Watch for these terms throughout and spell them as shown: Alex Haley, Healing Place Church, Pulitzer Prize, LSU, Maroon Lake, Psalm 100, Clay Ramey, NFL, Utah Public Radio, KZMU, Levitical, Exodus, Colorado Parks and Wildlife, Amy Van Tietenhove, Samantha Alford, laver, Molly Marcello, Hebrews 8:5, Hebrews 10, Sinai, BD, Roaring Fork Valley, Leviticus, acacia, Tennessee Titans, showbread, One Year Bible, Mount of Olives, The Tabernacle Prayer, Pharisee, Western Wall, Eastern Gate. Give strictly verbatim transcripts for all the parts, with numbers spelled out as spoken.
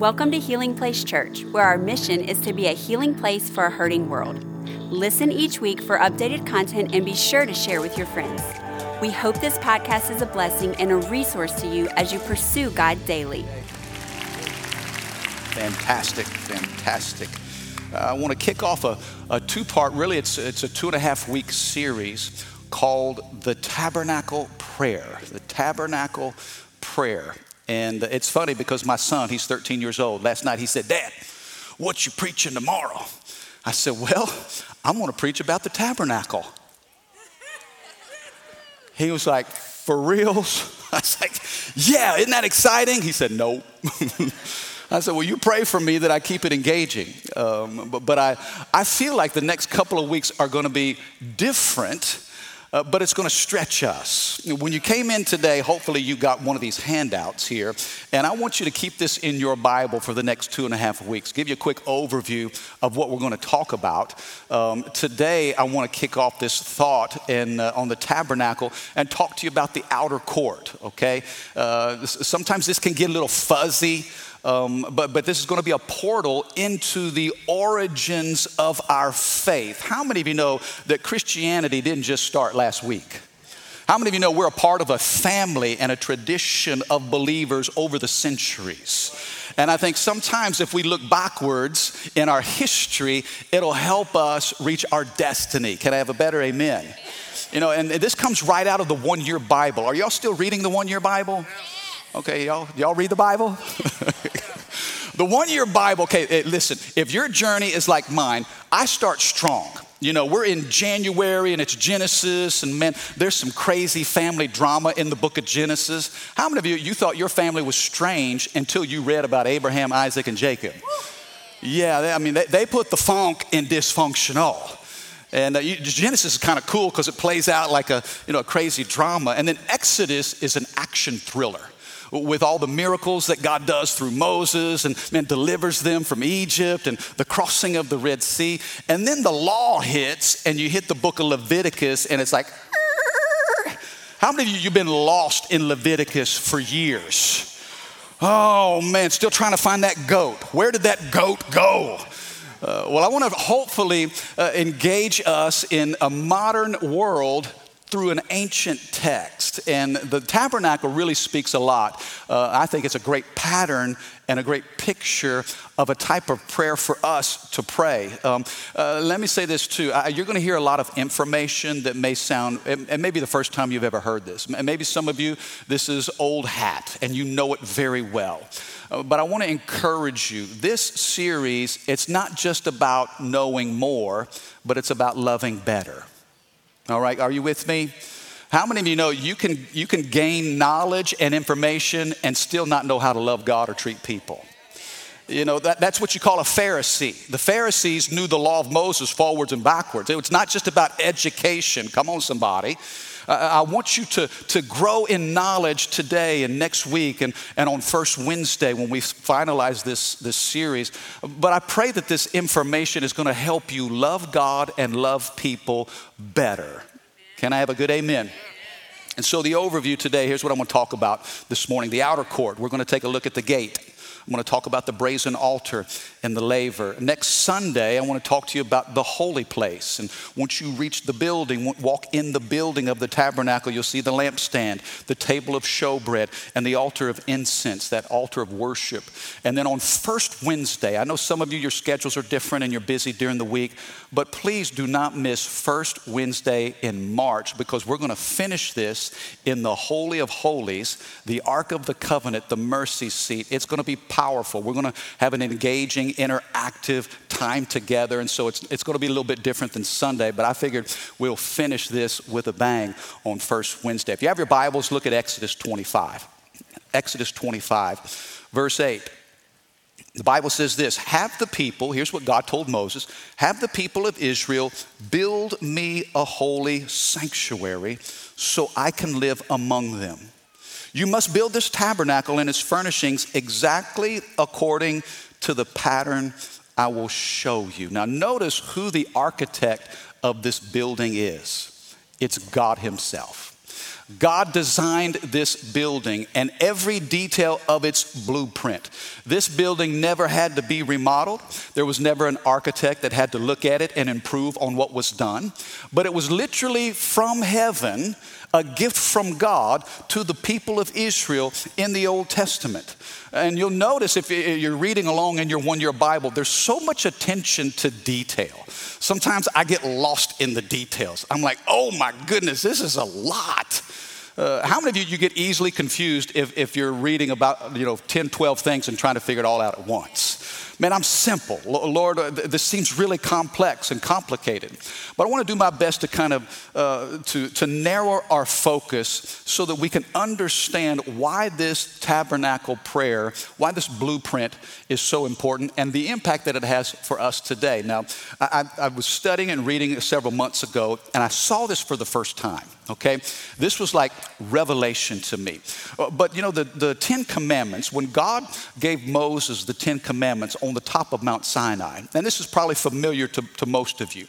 Welcome to Healing Place Church, where our mission is to be a healing place for a hurting world. Listen each week for updated content and be sure to share with your friends. We hope this podcast is a blessing and a resource to you as you pursue God daily. Fantastic, fantastic. Uh, I want to kick off a, a two-part, really it's, it's a two-and-a-half-week series called The Tabernacle Prayer. The Tabernacle Prayer. And it's funny because my son, he's thirteen years old. Last night he said, "Dad, what you preaching tomorrow?" I said, "Well, I'm going to preach about the tabernacle." He was like, "For reals?" I was like, "Yeah, isn't that exciting?" He said, "No." I said, "Well, you pray for me that I keep it engaging." Um, but but I, I feel like the next couple of weeks are going to be different. Uh, but it's going to stretch us. When you came in today, hopefully you got one of these handouts here. And I want you to keep this in your Bible for the next two and a half weeks. Give you a quick overview of what we're going to talk about. Um, today, I want to kick off this thought in, uh, on the tabernacle and talk to you about the outer court, okay? Uh, sometimes this can get a little fuzzy. Um, but but this is going to be a portal into the origins of our faith. How many of you know that Christianity didn't just start last week? How many of you know we're a part of a family and a tradition of believers over the centuries? And I think sometimes if we look backwards in our history, it'll help us reach our destiny. Can I have a better amen? You know, and this comes right out of the One Year Bible. Are y'all still reading the One Year Bible? Okay, y'all, y'all read the Bible? The one-year Bible, okay, hey, listen, if your journey is like mine, I start strong. You know, we're in January and it's Genesis, and man, there's some crazy family drama in the book of Genesis. How many of you, you thought your family was strange until you read about Abraham, Isaac, and Jacob? Yeah, they, I mean, they, they put the funk in dysfunctional. And uh, you, Genesis is kind of cool because it plays out like a, you know, a crazy drama. And then Exodus is an action thriller, with all the miracles that God does through Moses and, and delivers them from Egypt and the crossing of the Red Sea. And then the law hits and you hit the book of Leviticus and it's like, Arr! How many of you, you've been lost in Leviticus for years? Oh man, still trying to find that goat. Where did that goat go? Uh, well, I want to hopefully uh, engage us in a modern world through an ancient text. And the tabernacle really speaks a lot. Uh, I think it's a great pattern and a great picture of a type of prayer for us to pray. Um, uh, let me say this too. I, you're going to hear a lot of information that may sound, and maybe the first time you've ever heard this. And maybe some of you, this is old hat and you know it very well. Uh, but I want to encourage you. This series, it's not just about knowing more, but it's about loving better. All right, are you with me? How many of you know you can you can gain knowledge and information and still not know how to love God or treat people? You know, that, that's what you call a Pharisee. The Pharisees knew the law of Moses forwards and backwards. It's not just about education. Come on, somebody. Uh, I want you to, to grow in knowledge today and next week and, and on first Wednesday when we finalize this, this series. But I pray that this information is going to help you love God and love people better. Can I have a good amen? And so the overview today, here's what I'm going to talk about this morning. The outer court. We're going to take a look at the gate. I'm going to talk about the brazen altar and the laver. Next Sunday, I want to talk to you about the holy place. And once you reach the building, walk in the building of the tabernacle, you'll see the lampstand, the table of showbread, and the altar of incense, that altar of worship. And then on first Wednesday, I know some of you, your schedules are different and you're busy during the week, but please do not miss first Wednesday in March because we're going to finish this in the Holy of Holies, the Ark of the Covenant, the mercy seat. It's going to be powerful. We're going to have an engaging, interactive time together. And so it's it's going to be a little bit different than Sunday, but I figured we'll finish this with a bang on first Wednesday. If you have your Bibles, look at Exodus twenty-five. Exodus twenty-five, verse eight. The Bible says this, "Have the people," here's what God told Moses, "have the people of Israel build me a holy sanctuary so I can live among them. You must build this tabernacle and its furnishings exactly according to the pattern I will show you." Now notice who the architect of this building is. It's God himself. God designed this building and every detail of its blueprint. This building never had to be remodeled. There was never an architect that had to look at it and improve on what was done. But it was literally from heaven, a gift from God to the people of Israel in the Old Testament. And you'll notice if you're reading along in your One Year Bible, there's so much attention to detail. Sometimes I get lost in the details. I'm like, oh my goodness, this is a lot. Uh, how many of you, you get easily confused if, if you're reading about, you know, ten, twelve things and trying to figure it all out at once? Man, I'm simple. Lord, this seems really complex and complicated. But I want to do my best to kind of, uh, to, to narrow our focus so that we can understand why this tabernacle prayer, why this blueprint is so important and the impact that it has for us today. Now, I, I was studying and reading several months ago, and I saw this for the first time, okay? This was like revelation to me. But, you know, the, the Ten Commandments, when God gave Moses the Ten Commandments on the top of Mount Sinai, and this is probably familiar to, to most of you,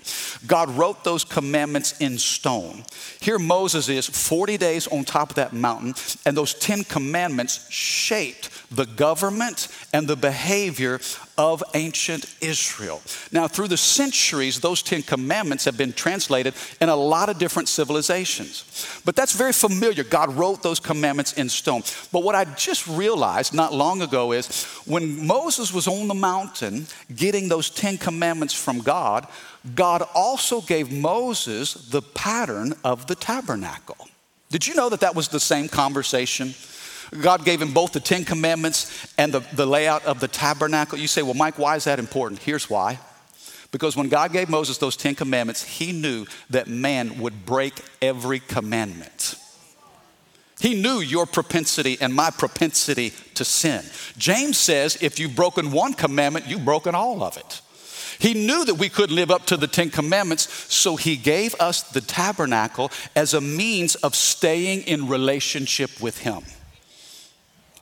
God wrote those commandments in stone. Here Moses is forty days on top of that mountain, and those Ten Commandments shaped the government and the behavior of ancient Israel. Now, through the centuries, those Ten Commandments have been translated in a lot of different civilizations. But that's very familiar. God wrote those commandments in stone. But what I just realized not long ago is when Moses was on the mountain getting those Ten Commandments from God, God also gave Moses the pattern of the tabernacle. Did you know that that was the same conversation? God gave him both the Ten Commandments and the, the layout of the tabernacle. You say, well, Mike, why is that important? Here's why. Because when God gave Moses those Ten Commandments, he knew that man would break every commandment. He knew your propensity and my propensity to sin. James says, if you've broken one commandment, you've broken all of it. He knew that we couldn't live up to the Ten Commandments, so he gave us the tabernacle as a means of staying in relationship with him.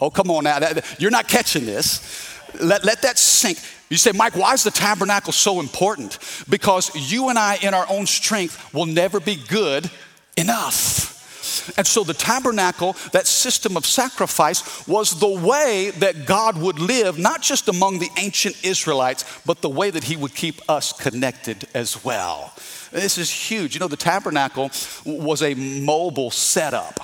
Oh, come on now. You're not catching this. Let, let that sink. You say, Mike, why is the tabernacle so important? Because you and I in our own strength will never be good enough. And so the tabernacle, that system of sacrifice, was the way that God would live, not just among the ancient Israelites, but the way that he would keep us connected as well. This is huge. You know, the tabernacle was a mobile setup.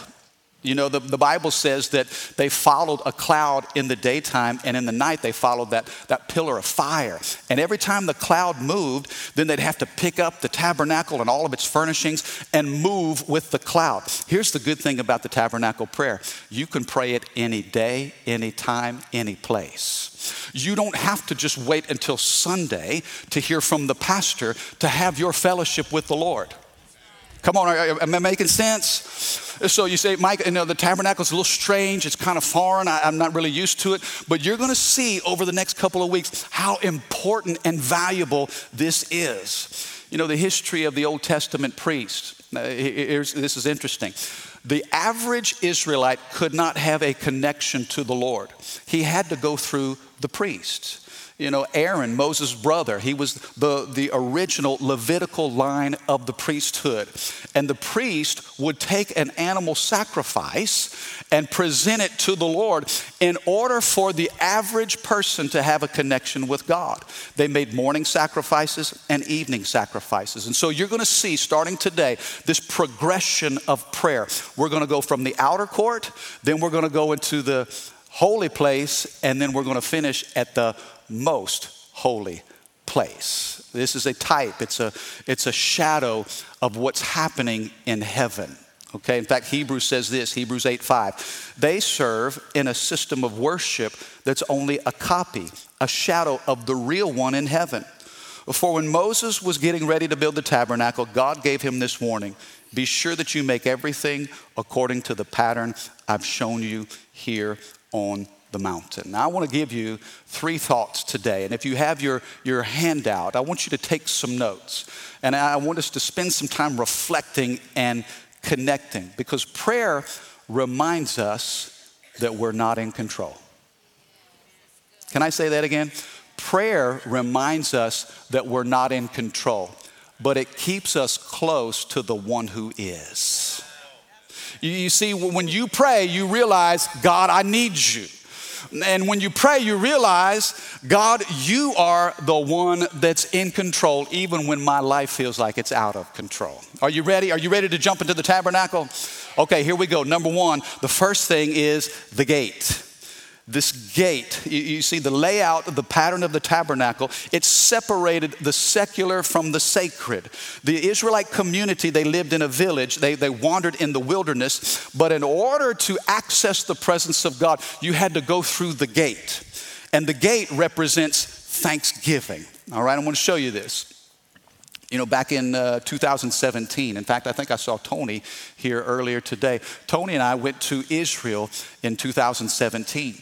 You know, the, the Bible says that they followed a cloud in the daytime, and in the night they followed that, that pillar of fire. And every time the cloud moved, then they'd have to pick up the tabernacle and all of its furnishings and move with the cloud. Here's the good thing about the tabernacle prayer. You can pray it any day, any time, any place. You don't have to just wait until Sunday to hear from the pastor to have your fellowship with the Lord. Come on, am I making sense? So you say, Mike, you know, the tabernacle's a little strange. It's kind of foreign. I, I'm not really used to it. But you're going to see over the next couple of weeks how important and valuable this is. You know, the history of the Old Testament priest. Uh, here's, this is interesting. The average Israelite could not have a connection to the Lord. He had to go through the priest. You know, Aaron, Moses' brother, he was the, the original Levitical line of the priesthood. And the priest would take an animal sacrifice and present it to the Lord in order for the average person to have a connection with God. They made morning sacrifices and evening sacrifices. And so you're going to see, starting today, this progression of prayer. We're going to go from the outer court, then we're going to go into the holy place, and then we're going to finish at the most holy place. This is a type. It's a, it's a shadow of what's happening in heaven. Okay. In fact, Hebrews says this, Hebrews eight five. They serve in a system of worship that's only a copy, a shadow of the real one in heaven. For when Moses was getting ready to build the tabernacle, God gave him this warning. Be sure that you make everything according to the pattern I've shown you here on the mountain. Now, I want to give you three thoughts today. And if you have your, your handout, I want you to take some notes. And I want us to spend some time reflecting and connecting, because prayer reminds us that we're not in control. Can I say that again? Prayer reminds us that we're not in control, but it keeps us close to the one who is. You, you see, when you pray, you realize, God, I need you. And when you pray, you realize, God, you are the one that's in control, even when my life feels like it's out of control. Are you ready? Are you ready to jump into the tabernacle? Okay, here we go. Number one, the first thing is the gate. This gate, you, you see the layout, the pattern of the tabernacle, it separated the secular from the sacred. The Israelite community, they lived in a village. They, they wandered in the wilderness. But in order to access the presence of God, you had to go through the gate. And the gate represents thanksgiving. All right, I want to show you this. You know, back in uh, two thousand seventeen, in fact, I think I saw Tony here earlier today. Tony and I went to Israel in two thousand seventeen.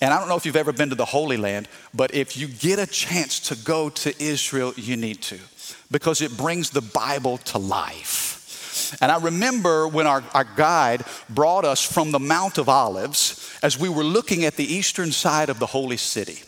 And I don't know if you've ever been to the Holy Land, but if you get a chance to go to Israel, you need to, because it brings the Bible to life. And I remember when our, our guide brought us from the Mount of Olives as we were looking at the eastern side of the holy city.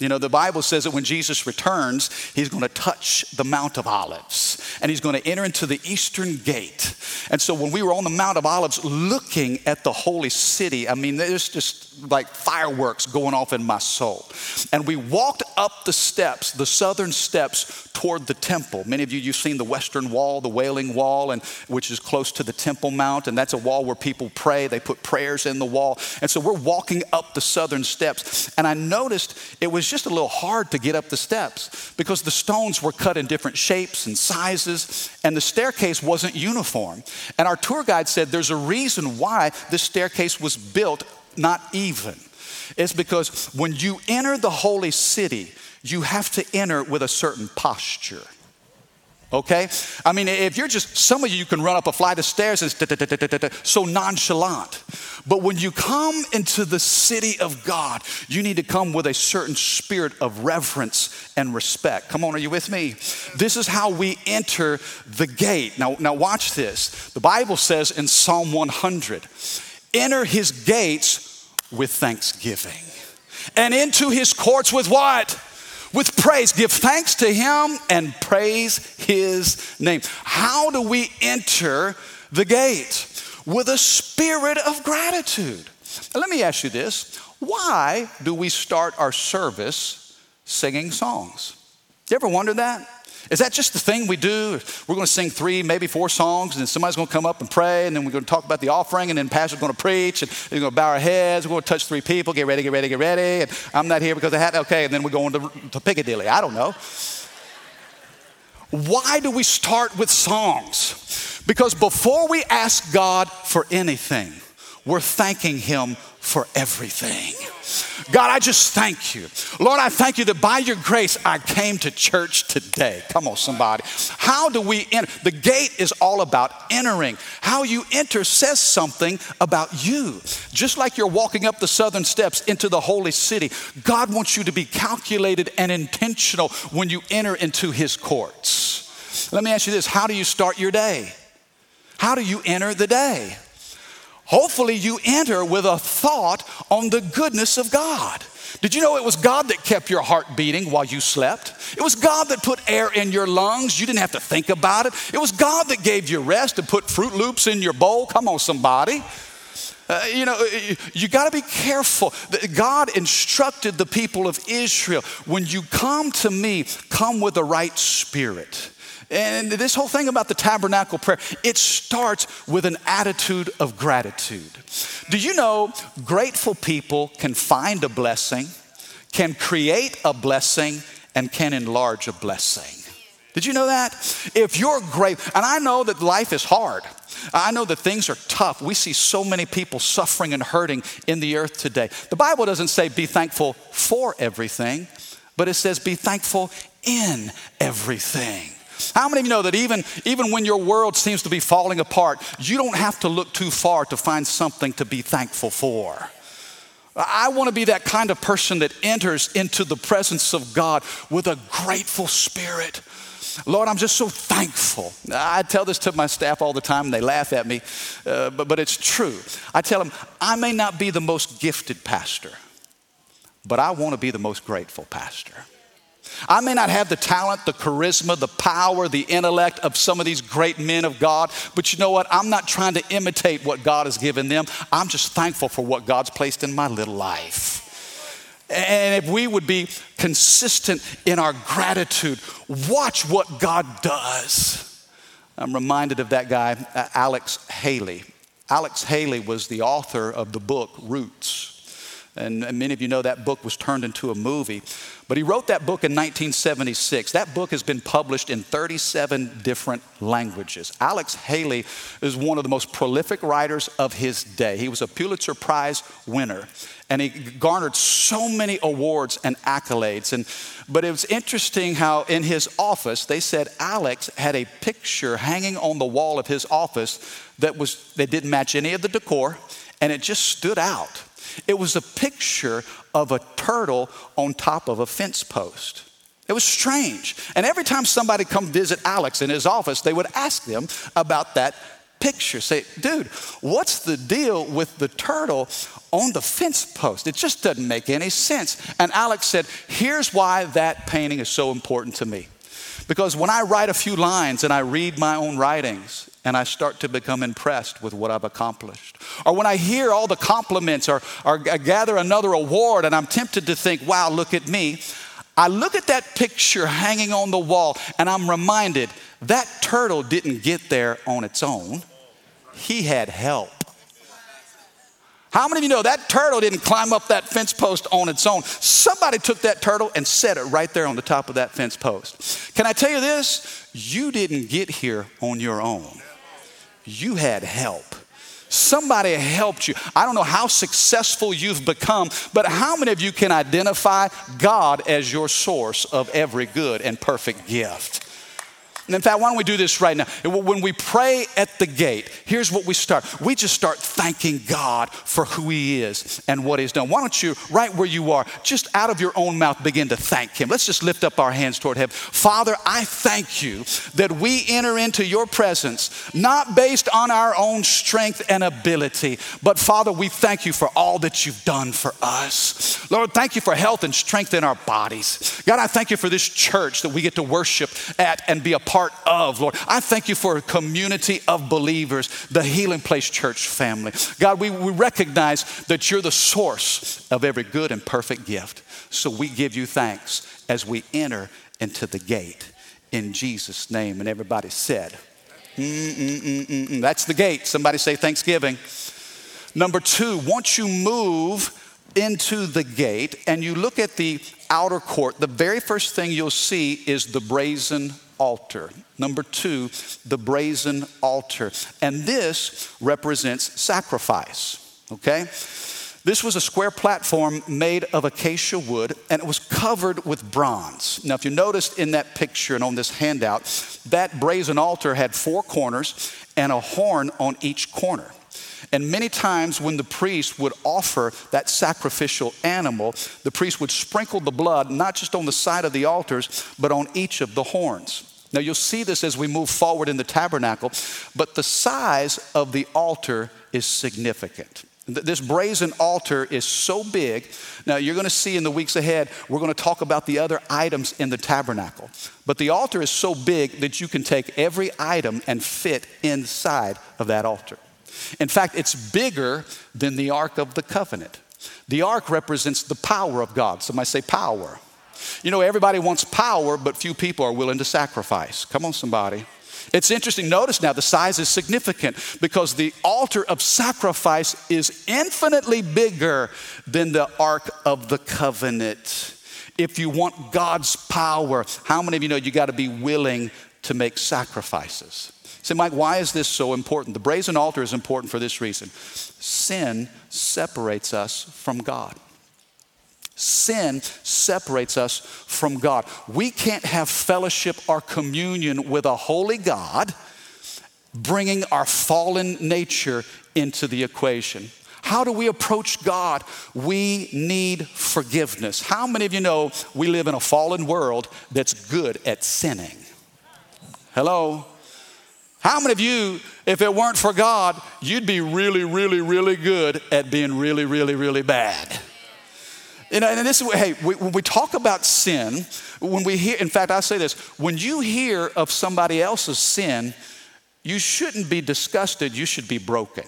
You know, the Bible says that when Jesus returns, he's going to touch the Mount of Olives and he's going to enter into the Eastern Gate. And so when we were on the Mount of Olives looking at the holy city, I mean, there's just like fireworks going off in my soul. And we walked up the steps, the southern steps toward the temple. Many of you, you've seen the Western Wall, the Wailing Wall, and which is close to the Temple Mount. And that's a wall where people pray. They put prayers in the wall. And so we're walking up the southern steps. And I noticed it was just a little hard to get up the steps because the stones were cut in different shapes and sizes, and the staircase wasn't uniform. And our tour guide said there's a reason why this staircase was built not even. It's because when you enter the holy city, you have to enter with a certain posture. Okay? I mean, if you're just, some of you can run up a flight of stairs and it's so nonchalant. But when you come into the city of God, you need to come with a certain spirit of reverence and respect. Come on, are you with me? This is how we enter the gate. Now, now watch this. The Bible says in Psalm one hundred, enter his gates with thanksgiving and into his courts with what? With praise. Give thanks to him and praise his name. How do we enter the gate? With a spirit of gratitude. Let me ask you this. Why do we start our service singing songs? You ever wonder that? Is that just the thing we do? We're going to sing three, maybe four songs, and then somebody's going to come up and pray, and then we're going to talk about the offering, and then pastor's going to preach, and we're going to bow our heads, we're going to touch three people, get ready, get ready, get ready, and I'm not here because I had, okay, and then we're going to, to Piccadilly. I don't know. Why do we start with songs? Because before we ask God for anything, we're thanking him for everything. God, I just thank you. Lord, I thank you that by your grace, I came to church today. Come on, somebody. How do we enter? The gate is all about entering. How you enter says something about you. Just like you're walking up the southern steps into the holy city, God wants you to be calculated and intentional when you enter into his courts. Let me ask you this. How do you start your day? How do you enter the day? Hopefully you enter with a thought on the goodness of God. Did you know it was God that kept your heart beating while you slept? It was God that put air in your lungs. You didn't have to think about it. It was God that gave you rest and put Fruit Loops in your bowl. Come on, somebody. Uh, you know, you, you got to be careful. God instructed the people of Israel, when you come to me, come with the right spirit. And this whole thing about the tabernacle prayer, it starts with an attitude of gratitude. Do you know grateful people can find a blessing, can create a blessing, and can enlarge a blessing? Did you know that? If you're grateful, and I know that life is hard. I know that things are tough. We see so many people suffering and hurting in the earth today. The Bible doesn't say be thankful for everything, but it says be thankful in everything. How many of you know that even, even when your world seems to be falling apart, you don't have to look too far to find something to be thankful for? I want to be that kind of person that enters into the presence of God with a grateful spirit. Lord, I'm just so thankful. I tell this to my staff all the time, and they laugh at me, uh, but, but it's true. I tell them, I may not be the most gifted pastor, but I want to be the most grateful pastor. I may not have the talent, the charisma, the power, the intellect of some of these great men of God, but you know what? I'm not trying to imitate what God has given them. I'm just thankful for what God's placed in my little life. And if we would be consistent in our gratitude, watch what God does. I'm reminded of that guy, Alex Haley. Alex Haley was the author of the book, Roots. And many of you know that book was turned into a movie. But he wrote that book in nineteen seventy-six. That book has been published in thirty-seven different languages. Alex Haley is one of the most prolific writers of his day. He was a Pulitzer Prize winner, and he garnered so many awards and accolades. And but it was interesting how in his office, they said Alex had a picture hanging on the wall of his office that was that didn't match any of the decor, and it just stood out. It was a picture of a turtle on top of a fence post. It was strange. And every time somebody come visit Alex in his office, they would ask them about that picture. Say, dude, what's the deal with the turtle on the fence post? It just doesn't make any sense. And Alex said, here's why that painting is so important to me. Because when I write a few lines and I read my own writings, and I start to become impressed with what I've accomplished. Or when I hear all the compliments or, or I gather another award and I'm tempted to think, wow, look at me. I look at that picture hanging on the wall and I'm reminded that turtle didn't get there on its own. He had help. How many of you know that turtle didn't climb up that fence post on its own? Somebody took that turtle and set it right there on the top of that fence post. Can I tell you this? You didn't get here on your own. You had help. Somebody helped you. I don't know how successful you've become, but how many of you can identify God as your source of every good and perfect gift? And in fact, why don't we do this right now? When we pray at the gate, here's what we start. We just start thanking God for who he is and what he's done. Why don't you, right where you are, just out of your own mouth, begin to thank him. Let's just lift up our hands toward heaven. Father, I thank you that we enter into your presence, not based on our own strength and ability, but Father, we thank you for all that you've done for us. Lord, thank you for health and strength in our bodies. God, I thank you for this church that we get to worship at and be a part Part of, Lord. I thank you for a community of believers, the Healing Place Church family. God, we, we recognize that you're the source of every good and perfect gift. So we give you thanks as we enter into the gate in Jesus' name. And everybody said, mm-mm-mm-mm-mm. That's the gate. Somebody say Thanksgiving. Number two, once you move into the gate and you look at the outer court, the very first thing you'll see is the brazen altar. Number two, the brazen altar. And this represents sacrifice, okay? This was a square platform made of acacia wood, and it was covered with bronze. Now, if you noticed in that picture and on this handout, that brazen altar had four corners and a horn on each corner. And many times when the priest would offer that sacrificial animal, the priest would sprinkle the blood, not just on the side of the altars, but on each of the horns. Now you'll see this as we move forward in the tabernacle, but the size of the altar is significant. This brazen altar is so big. Now you're going to see in the weeks ahead, we're going to talk about the other items in the tabernacle. But the altar is so big that you can take every item and fit inside of that altar. In fact, it's bigger than the Ark of the Covenant. The Ark represents the power of God. Somebody say power. You know, everybody wants power, but few people are willing to sacrifice. Come on, somebody. It's interesting. Notice now the size is significant because the altar of sacrifice is infinitely bigger than the Ark of the Covenant. If you want God's power, how many of you know you got to be willing to make sacrifices? Say, Mike, why is this so important? The brazen altar is important for this reason. Sin separates us from God. Sin separates us from God. We can't have fellowship or communion with a holy God, bringing our fallen nature into the equation. How do we approach God? We need forgiveness. How many of you know we live in a fallen world that's good at sinning? Hello? How many of you, if it weren't for God, you'd be really, really, really good at being really, really, really bad? And, and this is, hey, we, when we talk about sin, when we hear, in fact, I say this, when you hear of somebody else's sin, you shouldn't be disgusted, you should be broken.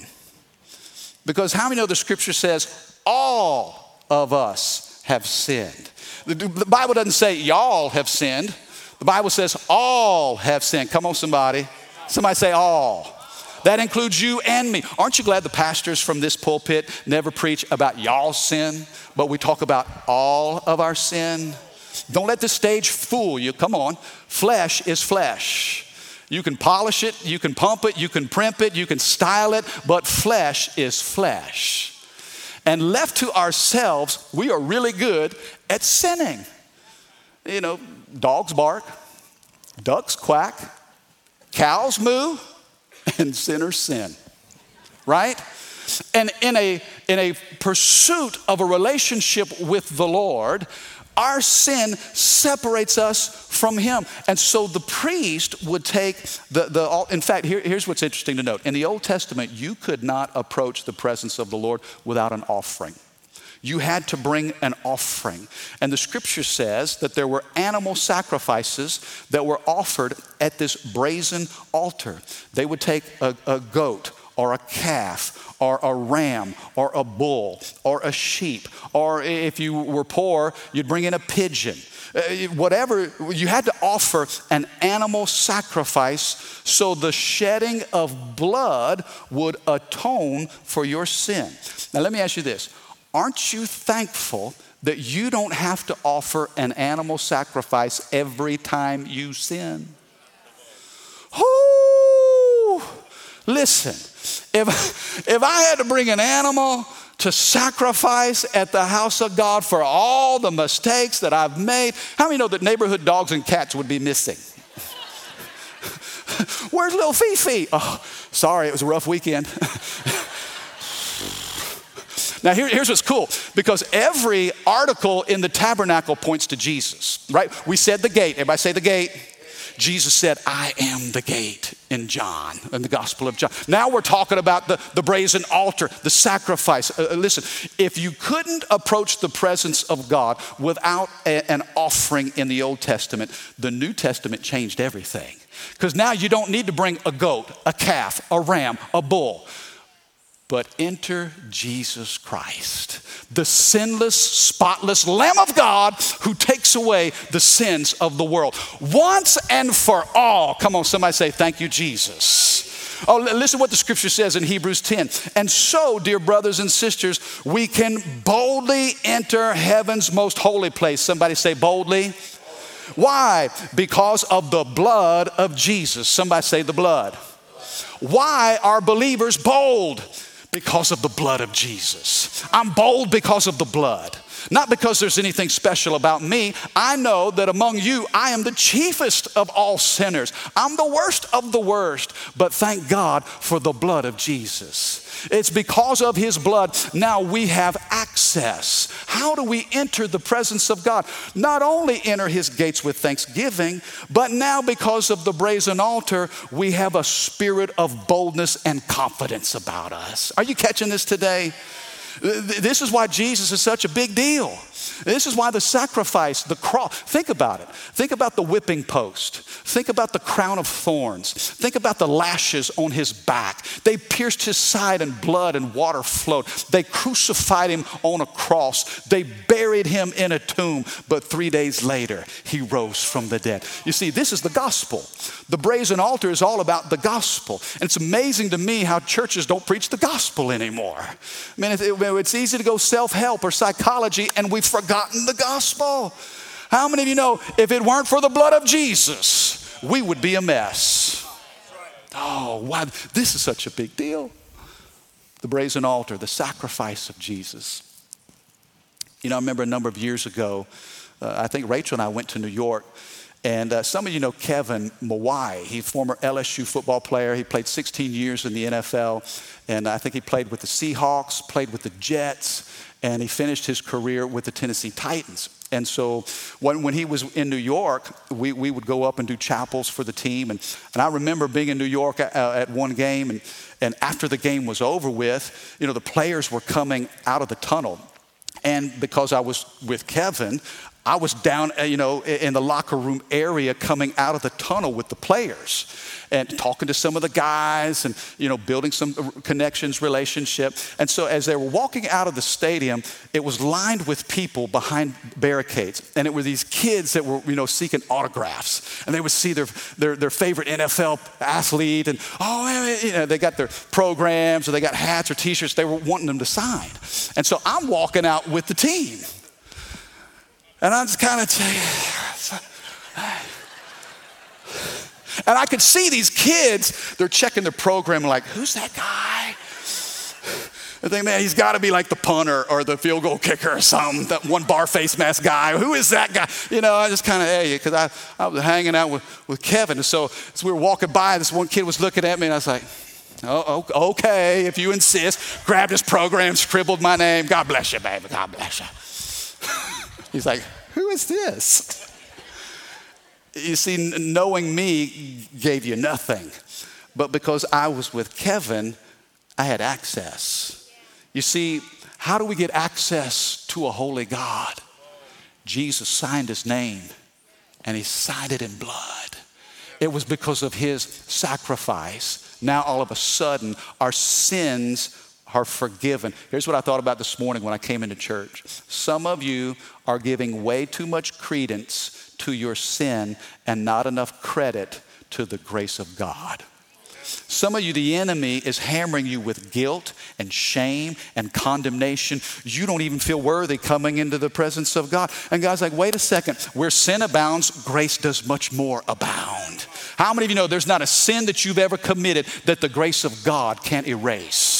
Because how many know the scripture says all of us have sinned? The, the Bible doesn't say y'all have sinned. The Bible says all have sinned. Come on, somebody. Somebody say all. That includes you and me. Aren't you glad the pastors from this pulpit never preach about y'all's sin, but we talk about all of our sin? Don't let the stage fool you. Come on. Flesh is flesh. You can polish it, you can pump it, you can primp it, you can style it, but flesh is flesh. And left to ourselves, we are really good at sinning. You know, dogs bark, ducks quack, cows moo, and sinners sin, right? And in a in a pursuit of a relationship with the Lord, our sin separates us from him. And so the priest would take the, the in fact, here, here's what's interesting to note. In the Old Testament, you could not approach the presence of the Lord without an offering. You had to bring an offering. And the scripture says that there were animal sacrifices that were offered at this brazen altar. They would take a, a goat or a calf or a ram or a bull or a sheep. Or if you were poor, you'd bring in a pigeon. Uh, whatever, you had to offer an animal sacrifice so the shedding of blood would atone for your sin. Now let me ask you this. Aren't you thankful that you don't have to offer an animal sacrifice every time you sin? Whoo! Listen, if, if I had to bring an animal to sacrifice at the house of God for all the mistakes that I've made, how many know that neighborhood dogs and cats would be missing? Where's little Fifi? Oh, sorry, it was a rough weekend. Now, here, here's what's cool, because every article in the tabernacle points to Jesus, right? We said the gate. Everybody say the gate. Jesus said, I am the gate in John, in the Gospel of John. Now we're talking about the, the brazen altar, the sacrifice. Uh, listen, if you couldn't approach the presence of God without a, an offering in the Old Testament, the New Testament changed everything. Because now you don't need to bring a goat, a calf, a ram, a bull. But enter Jesus Christ, the sinless, spotless Lamb of God who takes away the sins of the world once and for all. Come on, somebody say, thank you, Jesus. Oh, listen what the scripture says in Hebrews ten. And so, dear brothers and sisters, we can boldly enter heaven's most holy place. Somebody say boldly. Why? Because of the blood of Jesus. Somebody say the blood. Why are believers bold? Because of the blood of Jesus. I'm bold because of the blood. Not because there's anything special about me. I know that among you, I am the chiefest of all sinners. I'm the worst of the worst. But thank God for the blood of Jesus. It's because of his blood now we have access. How do we enter the presence of God? Not only enter his gates with thanksgiving, but now because of the brazen altar, we have a spirit of boldness and confidence about us. Are you catching this today? This is why Jesus is such a big deal. This is why the sacrifice, the cross, think about it. Think about the whipping post. Think about the crown of thorns. Think about the lashes on his back. They pierced his side and blood and water flowed. They crucified him on a cross. They buried him in a tomb. But three days later, he rose from the dead. You see, this is the gospel. The brazen altar is all about the gospel. And it's amazing to me how churches don't preach the gospel anymore. I mean, it's easy to go self-help or psychology, and we've forgotten the gospel. How many of you know if it weren't for the blood of Jesus, we would be a mess? Oh, wow, this is such a big deal. The brazen altar, the sacrifice of Jesus. You know, I remember a number of years ago, uh, I think Rachel and I went to New York, and uh, some of you know Kevin Mawai. He's a former L S U football player. He played sixteen years in the N F L, and I think he played with the Seahawks, played with the Jets, and he finished his career with the Tennessee Titans. And so when, when he was in New York, we, we would go up and do chapels for the team. And, and I remember being in New York at, at one game, and, and after the game was over with, you know, the players were coming out of the tunnel. And because I was with Kevin, I was down, you know, in the locker room area coming out of the tunnel with the players and talking to some of the guys and, you know, building some connections, relationship. And so as they were walking out of the stadium, it was lined with people behind barricades. And it were these kids that were, you know, seeking autographs. And they would see their their, their favorite N F L athlete. And, oh, you know, they got their programs or they got hats or T-shirts. They were wanting them to sign. And so I'm walking out with the team. And I'm just kind of, and I could see these kids, they're checking their program, like, who's that guy? I think, man, he's got to be like the punter or the field goal kicker or something, that one bar face mask guy. Who is that guy? You know, I just kind of, hey, because I, I was hanging out with, with Kevin. And so as we were walking by, this one kid was looking at me, and I was like, oh, okay, if you insist, grabbed his program, scribbled my name. God bless you, baby. God bless you. He's like, who is this? You see, knowing me gave you nothing. But because I was with Kevin, I had access. You see, how do we get access to a holy God? Jesus signed his name, and he signed it in blood. It was because of his sacrifice. Now, all of a sudden, our sins are forgiven. Here's what I thought about this morning when I came into church. Some of you are giving way too much credence to your sin and not enough credit to the grace of God. Some of you, the enemy is hammering you with guilt and shame and condemnation. You don't even feel worthy coming into the presence of God. And God's like, wait a second. Where sin abounds, grace does much more abound. How many of you know there's not a sin that you've ever committed that the grace of God can't erase?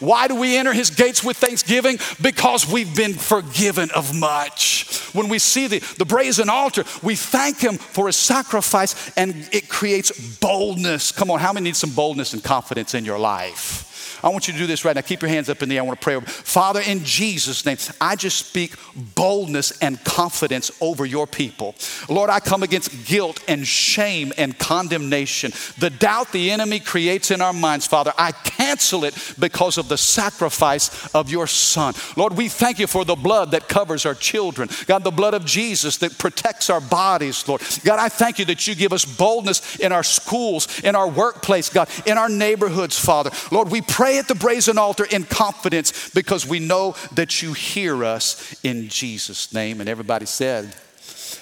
Why do we enter his gates with thanksgiving? Because we've been forgiven of much. When we see the, the brazen altar, we thank him for his sacrifice, and it creates boldness. Come on, how many need some boldness and confidence in your life? I want you to do this right now. Keep your hands up in the air. I want to pray over. Father, in Jesus' name, I just speak boldness and confidence over your people. Lord, I come against guilt and shame and condemnation. The doubt the enemy creates in our minds, Father, I cancel it because of the sacrifice of your Son. Lord, we thank you for the blood that covers our children. God, the blood of Jesus that protects our bodies, Lord. God, I thank you that you give us boldness in our schools, in our workplace, God, in our neighborhoods, Father. Lord, we pray at the brazen altar in confidence because we know that you hear us in Jesus' name. And everybody said,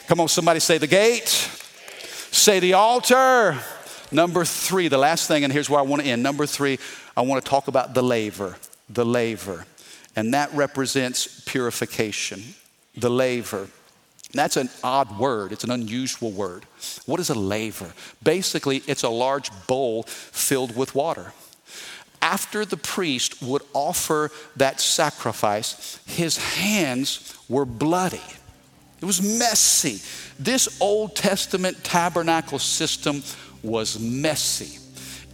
come on, somebody say the gate, say the altar. Number three, the last thing, and here's where I want to end. Number three, I want to talk about the laver, the laver. And that represents purification, the laver. And that's an odd word. It's an unusual word. What is a laver? Basically, it's a large bowl filled with water. After the priest would offer that sacrifice, his hands were bloody. It was messy. This Old Testament tabernacle system was messy.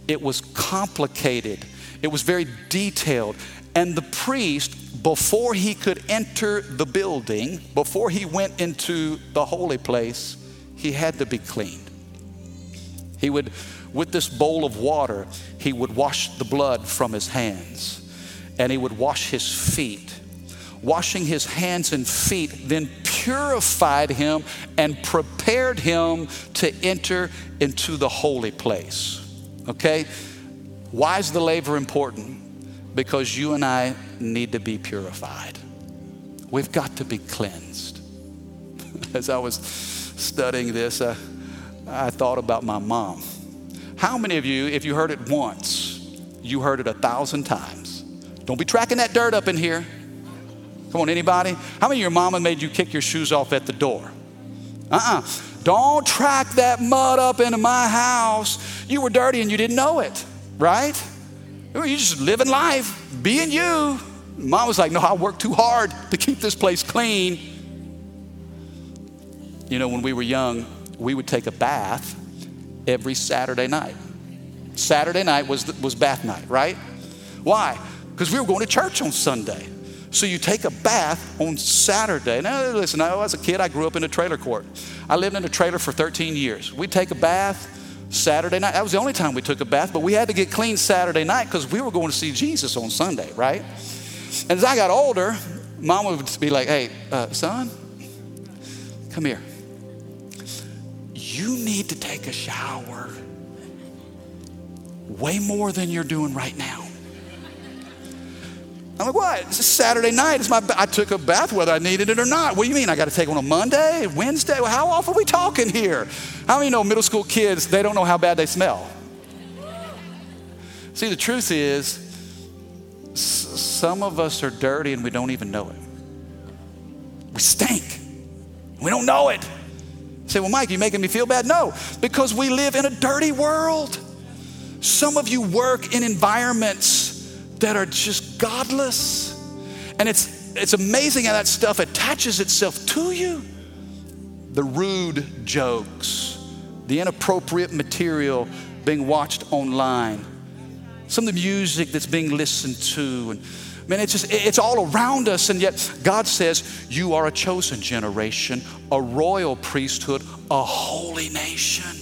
It was complicated. It was very detailed. And the priest, before he could enter the building, before he went into the holy place, he had to be cleaned. He would... With this bowl of water, he would wash the blood from his hands, and he would wash his feet. Washing his hands and feet then purified him and prepared him to enter into the holy place. Okay? Why is the laver important? Because you and I need to be purified. We've got to be cleansed. As I was studying this, I, I thought about my mom. How many of you, if you heard it once, you heard it a thousand times? Don't be tracking that dirt up in here. Come on, anybody? How many of your mama made you kick your shoes off at the door? Uh-uh. Don't track that mud up into my house. You were dirty and you didn't know it, right? You're just living life, being you. Mom was like, no, I worked too hard to keep this place clean. You know, when we were young, we would take a bath every Saturday night. Saturday night was was bath night, right? Why? Because we were going to church on Sunday. So you take a bath on Saturday. Now, listen, I was a kid. I grew up in a trailer court. I lived in a trailer for thirteen years. We'd take a bath Saturday night. That was the only time we took a bath, but we had to get clean Saturday night because we were going to see Jesus on Sunday, right? And as I got older, Mom would be like, hey, uh, son, come here. You need to take a shower way more than you're doing right now. I'm like, what? It's a Saturday night. It's my. I took a bath whether I needed it or not. What do you mean? I got to take one on Monday, Wednesday? How often are we talking here? How many know middle school kids, they don't know how bad they smell? See, the truth is, s- some of us are dirty and we don't even know it. We stink. We don't know it. You say, well, Mike, are you making me feel bad? No, because we live in a dirty world. Some of you work in environments that are just godless. And it's it's amazing how that stuff attaches itself to you. The rude jokes, the inappropriate material being watched online, some of the music that's being listened to. And man, it's just it's all around us. And yet God says, you are a chosen generation, a royal priesthood, a holy nation.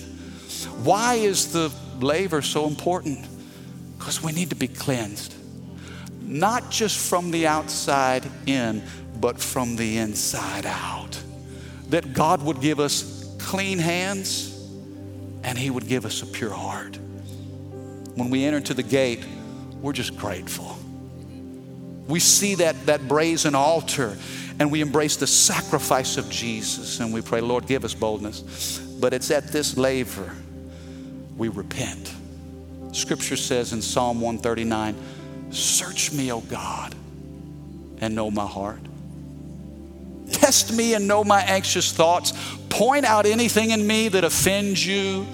Why is the labor so important? Because we need to be cleansed. Not just from the outside in, but from the inside out. That God would give us clean hands and he would give us a pure heart. When we enter to the gate, we're just grateful. We see that, that brazen altar and we embrace the sacrifice of Jesus and we pray, Lord, give us boldness. But it's at this labor we repent. Scripture says in Psalm one thirty-nine, search me, O God, and know my heart. Test me and know my anxious thoughts. Point out anything in me that offends you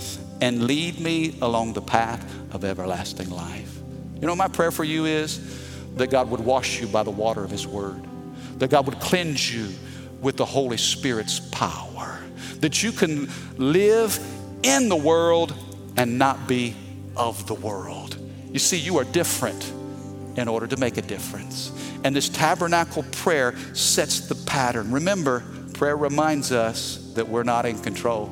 and lead me along the path of everlasting life. You know, my prayer for you is that God would wash you by the water of his word, that God would cleanse you with the Holy Spirit's power, that you can live in the world and not be of the world. You see, you are different in order to make a difference. And this tabernacle prayer sets the pattern. Remember, prayer reminds us that we're not in control,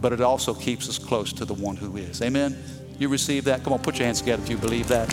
but it also keeps us close to the one who is. Amen? You receive that? Come on, put your hands together if you believe that.